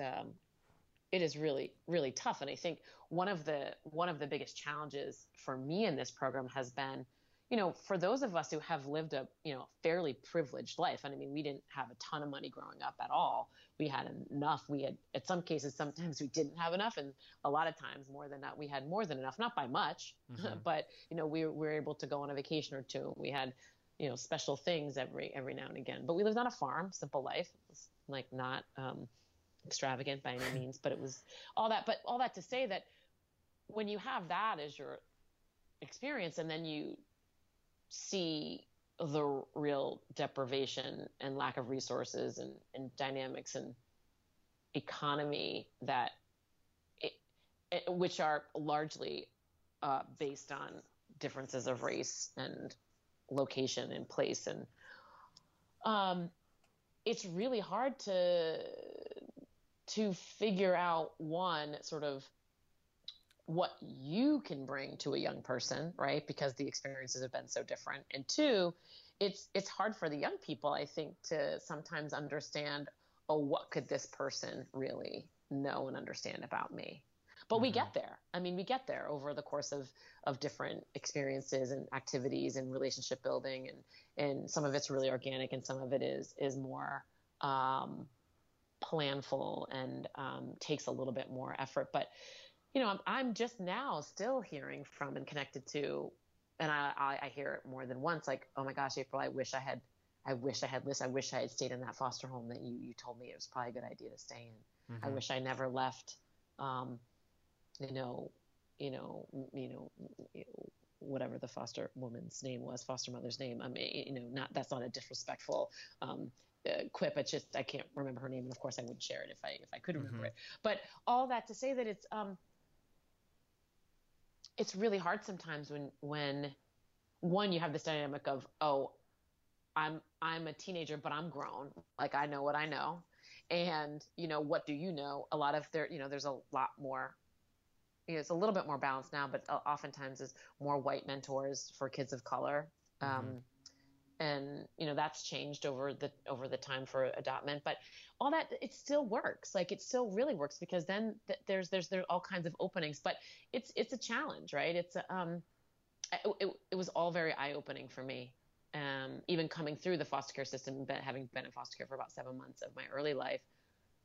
really, really tough. And I think one of the biggest challenges for me in this program has been, you know, for those of us who have lived a, you know, fairly privileged life. And I mean, we didn't have a ton of money growing up at all. We had enough. We had, at some cases, sometimes we didn't have enough. And a lot of times more than that, we had more than enough, not by much, but, you know, we were able to go on a vacation or two. We had, you know, special things every now and again, but we lived on a farm, simple life. It was like not extravagant by any means, but it was all that. But all that to say that when you have that as your experience, and then you see the real deprivation and lack of resources and dynamics and economy that which are largely based on differences of race and location and place, and it's really hard to figure out, one, sort of what you can bring to a young person, right? Because the experiences have been so different. And two, it's hard for the young people, I think, to sometimes understand, oh, what could this person really know and understand about me? But we get there. I mean, we get there over the course of different experiences and activities and relationship building. And some of it's really organic, and some of it is more planful and takes a little bit more effort. But you know, I'm just now still hearing from and connected to, and I hear it more than once, like, oh my gosh, April, I wish I had stayed in that foster home that you told me it was probably a good idea to stay in. I wish I never left, you know, whatever the foster woman's name was, foster mother's name. That's not a disrespectful quip. It's just I can't remember her name, and of course I wouldn't share it if I could remember it. But all that to say that it's really hard sometimes when one, you have this dynamic of, oh, I'm a teenager, but I'm grown. Like, I know what I know. And, what do you know? A lot of there's a lot more, it's a little bit more balanced now, but oftentimes is more white mentors for kids of color. And, that's changed over the time for Adoptment, but all that, it still works. Like, it still really works, because then there's all kinds of openings, but it's a challenge, right? It's, it was all very eye-opening for me. Even coming through the foster care system, having been in foster care for about 7 months of my early life,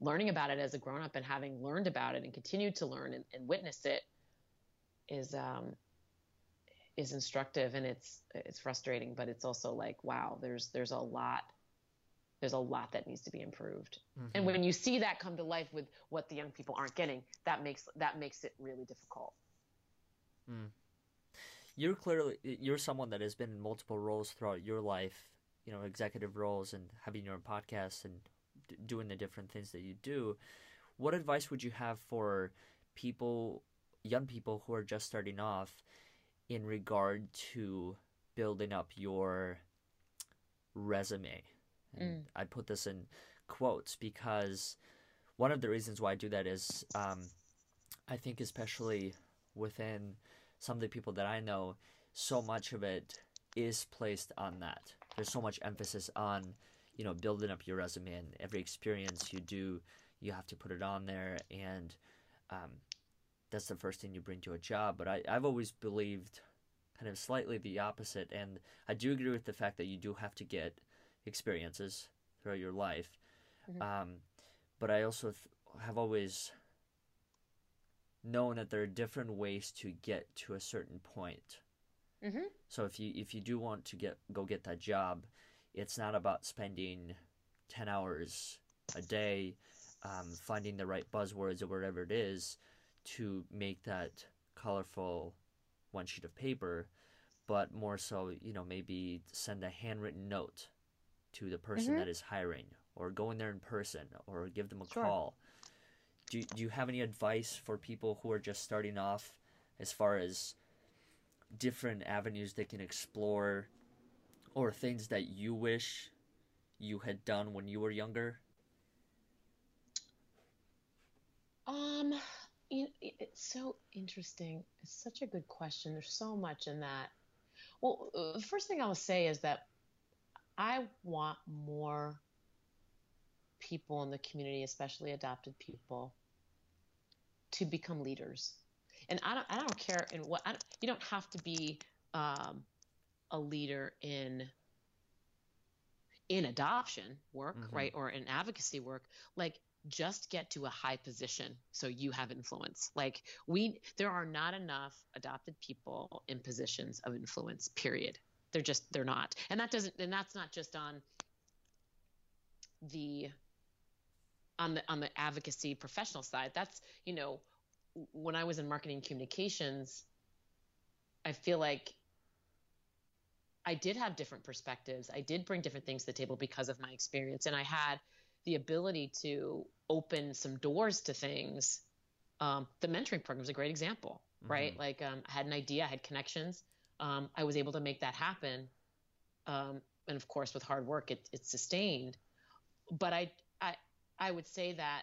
learning about it as a grown-up and having learned about it and continued to learn and witness it is instructive, and it's frustrating, but it's also like, wow, there's a lot that needs to be improved. And when you see that come to life with what the young people aren't getting, that makes it really difficult. You're someone that has been in multiple roles throughout your life, executive roles and having your own podcast and doing the different things that you do. What advice would you have for people, young people who are just starting off, in regard to building up your resume? And I put this in quotes because one of the reasons why I do that is I think especially within some of the people that I know, so much of it is placed on that. There's so much emphasis on, building up your resume, and every experience you do, you have to put it on there. And that's the first thing you bring to a job. But I've always believed kind of slightly the opposite. And I do agree with the fact that you do have to get experiences throughout your life. But I also have always known that there are different ways to get to a certain point. So if you do want to get that job, it's not about spending 10 hours a day finding the right buzzwords or whatever it is to make that colorful one sheet of paper, but more so, maybe send a handwritten note to the person that is hiring, or go in there in person, or give them a call. Do you have any advice for people who are just starting off as far as different avenues they can explore, or things that you wish you had done when you were younger? It's so interesting. It's such a good question. There's so much in that. Well, the first thing I'll say is that I want more people in the community, especially adopted people, to become leaders. And I don't care in what, you don't have to be a leader in adoption work, right? Or in advocacy work. Like, just get to a high position so you have influence. Like, there are not enough adopted people in positions of influence, period. They're not. And that's not just on the advocacy professional side. That's, when I was in marketing communications, I feel like I did have different perspectives. I did bring different things to the table because of my experience. And I had the ability to open some doors to things. The mentoring program is a great example, right? Like, I had an idea, I had connections. I was able to make that happen. And of course, with hard work, it's sustained. But I would say that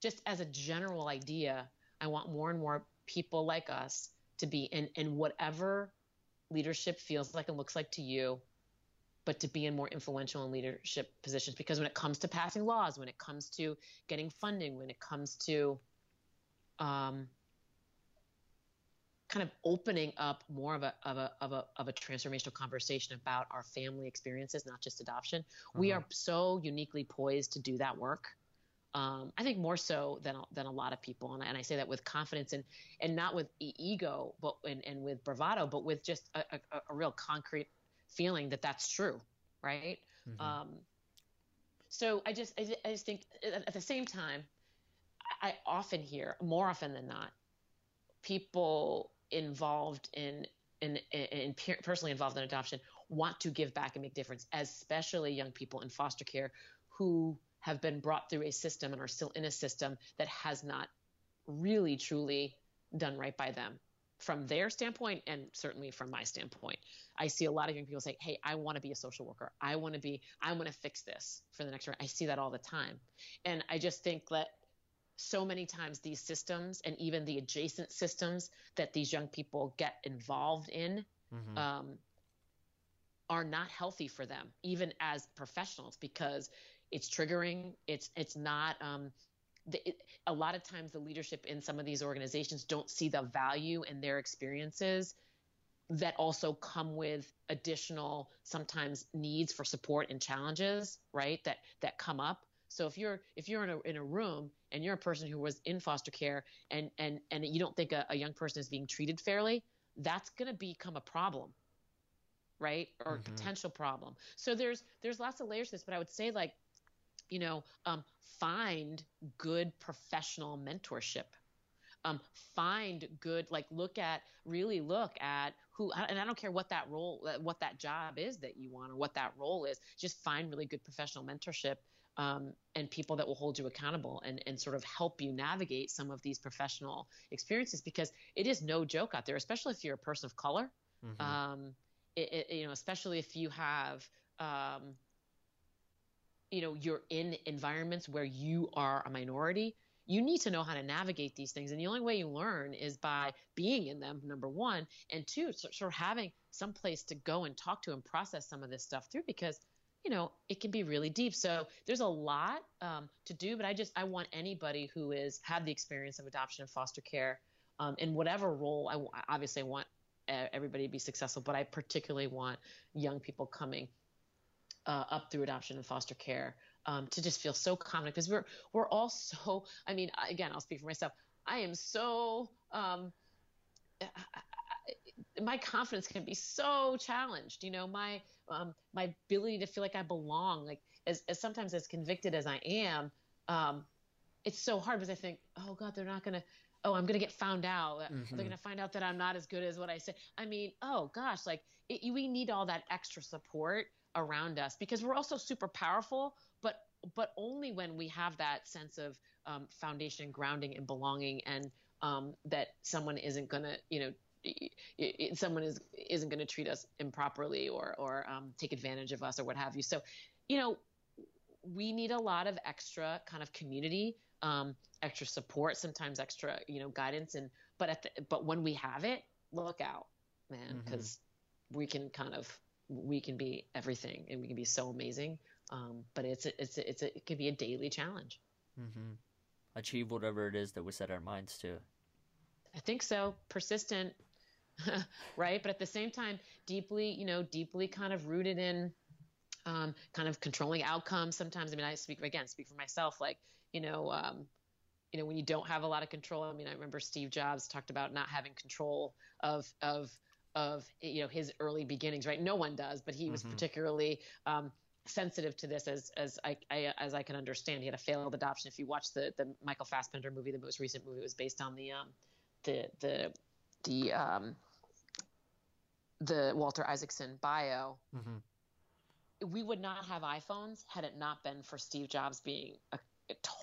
just as a general idea, I want more and more people like us to be in whatever leadership feels like and looks like to you, but to be in more influential and leadership positions. Because when it comes to passing laws, when it comes to getting funding, when it comes to kind of opening up more of a transformational conversation about our family experiences, not just adoption. We are so uniquely poised to do that work. I think more so than a lot of people, and I say that with confidence and not with ego, but and with bravado, but with just a real concrete feeling that that's true, right? So I just think at the same time, I often hear, more often than not, people involved in personally involved in adoption want to give back and make a difference, especially young people in foster care who have been brought through a system and are still in a system that has not really truly done right by them from their standpoint. And certainly from my standpoint, I see a lot of young people say, hey, I want to be a social worker. I want to fix this for the next year. I see that all the time. And I just think that so many times these systems and even the adjacent systems that these young people get involved in, mm-hmm. Are not healthy for them, even as professionals, because it's triggering. It's not, a lot of times the leadership in some of these organizations don't see the value in their experiences that also come with additional sometimes needs for support and challenges, right? That come up. So if you're in a room and you're a person who was in foster care and you don't think a young person is being treated fairly, that's going to become a problem, right? Or mm-hmm. a potential problem. So there's lots of layers to this, but I would say, like, find good professional mentorship. Find good, like, look at who, and I don't care what that role, what that job is that you want, or what that role is. Just find really good professional mentorship, and people that will hold you accountable and sort of help you navigate some of these professional experiences, because it is no joke out there, especially if you're a person of color. Mm-hmm. Especially if you have, you're in environments where you are a minority, you need to know how to navigate these things. And the only way you learn is by being in them, number one, and two, sort of having some place to go and talk to and process some of this stuff through, because, it can be really deep. So there's a lot to do, but I want anybody who had the experience of adoption and foster care in whatever role, I obviously want everybody to be successful, but I particularly want young people coming up through adoption and foster care, to just feel so confident, because we're all so, again, I'll speak for myself. I am so, my confidence can be so challenged, my ability to feel like I belong, like as sometimes as convicted as I am, it's so hard, because I think, oh God, I'm going to get found out. Mm-hmm. They're going to find out that I'm not as good as what I said. Oh gosh, like we need all that extra support around us, because we're also super powerful, but only when we have that sense of foundation, grounding, and belonging, and that someone isn't gonna isn't gonna treat us improperly or take advantage of us or what have you. So we need a lot of extra kind of community, extra support, sometimes extra guidance, but when we have it, look out, man, because mm-hmm. We can be everything, and we can be so amazing. But it could be a daily challenge. Mm-hmm. Achieve whatever it is that we set our minds to. I think so. Persistent, right? But at the same time, deeply kind of rooted in, kind of controlling outcomes. Sometimes, I speak for myself, like, when you don't have a lot of control. I remember Steve Jobs talked about not having control of his early beginnings, right? No one does, but he was mm-hmm. particularly sensitive to this, as I can understand. He had a failed adoption. If you watch the Michael Fassbender movie, the most recent movie, it was based on the Walter Isaacson bio. Mm-hmm. We would not have iPhones had it not been for Steve Jobs being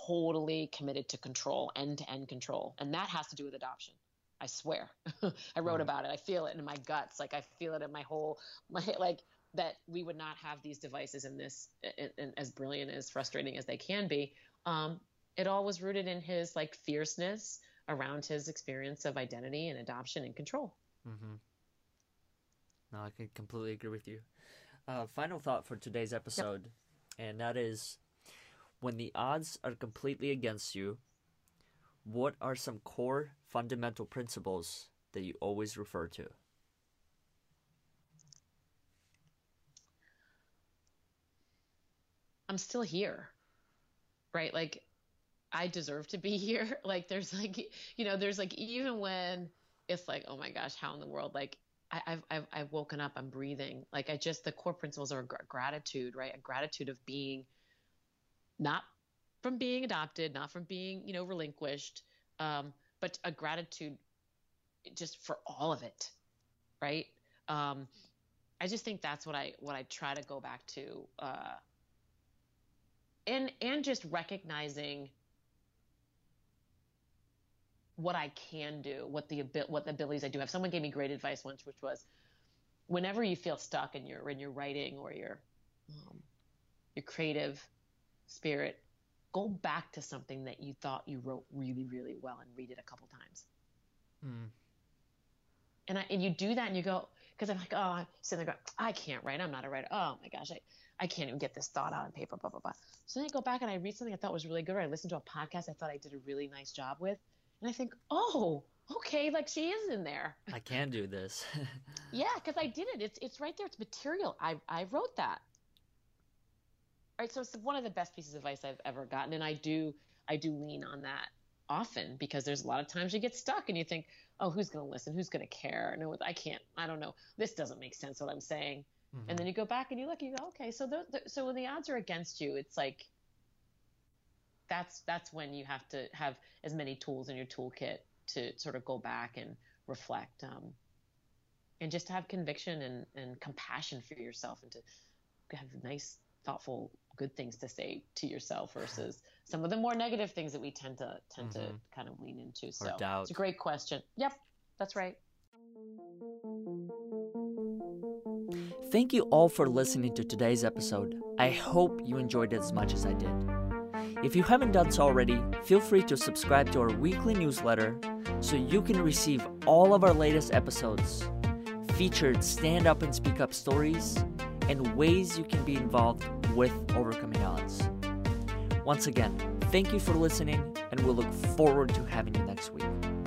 totally committed to control, end-to-end control, and that has to do with adoption. I swear. I wrote about it. I feel it in my guts. Like, I feel it in my whole, like, that we would not have these devices in this, and as brilliant, as frustrating as they can be. It all was rooted in his, like, fierceness around his experience of identity and adoption and control. Mm-hmm. No, I could completely agree with you. Final thought for today's episode, and that is, when the odds are completely against you, what are some core fundamental principles that you always refer to? I'm still here, right? Like, I deserve to be here. Like, there's even when it's like, oh my gosh, how in the world? Like, I've woken up, I'm breathing. Like, the core principles are gratitude, right? A gratitude of being, not from being adopted, not from being, relinquished, but a gratitude just for all of it, right? I just think that's what I try to go back to, and just recognizing what I can do, what the abilities I do have. Someone gave me great advice once, which was, whenever you feel stuck in your writing or your creative spirit, go back to something that you thought you wrote really, really well and read it a couple times. Mm. And you do that and you go, because I'm like, oh, I'm sitting there going, I can't write. I'm not a writer. Oh my gosh, I can't even get this thought out on paper, blah, blah, blah. So then I go back and I read something I thought was really good, or I listened to a podcast I thought I did a really nice job with. And I think, oh, okay, like she is in there. I can do this. Yeah, because I did it. It's right there. It's material. I wrote that. All right, so it's one of the best pieces of advice I've ever gotten, and I do lean on that often, because there's a lot of times you get stuck and you think, oh, who's going to listen? Who's going to care? No, I don't know. This doesn't make sense what I'm saying. Mm-hmm. And then you go back and you look and you go, okay, so when the odds are against you, it's like that's when you have to have as many tools in your toolkit to sort of go back and reflect, and just have conviction and compassion for yourself, and to have nice, thoughtful, good things to say to yourself versus some of the more negative things that we tend mm-hmm. to kind of lean into. So it's a great question. Yep, that's right. Thank you all for listening to today's episode. I hope you enjoyed it as much as I did. If you haven't done so already, feel free to subscribe to our weekly newsletter so you can receive all of our latest episodes, featured stand up and speak up stories, and ways you can be involved with Overcoming Odds. Once again, thank you for listening, and we'll look forward to having you next week.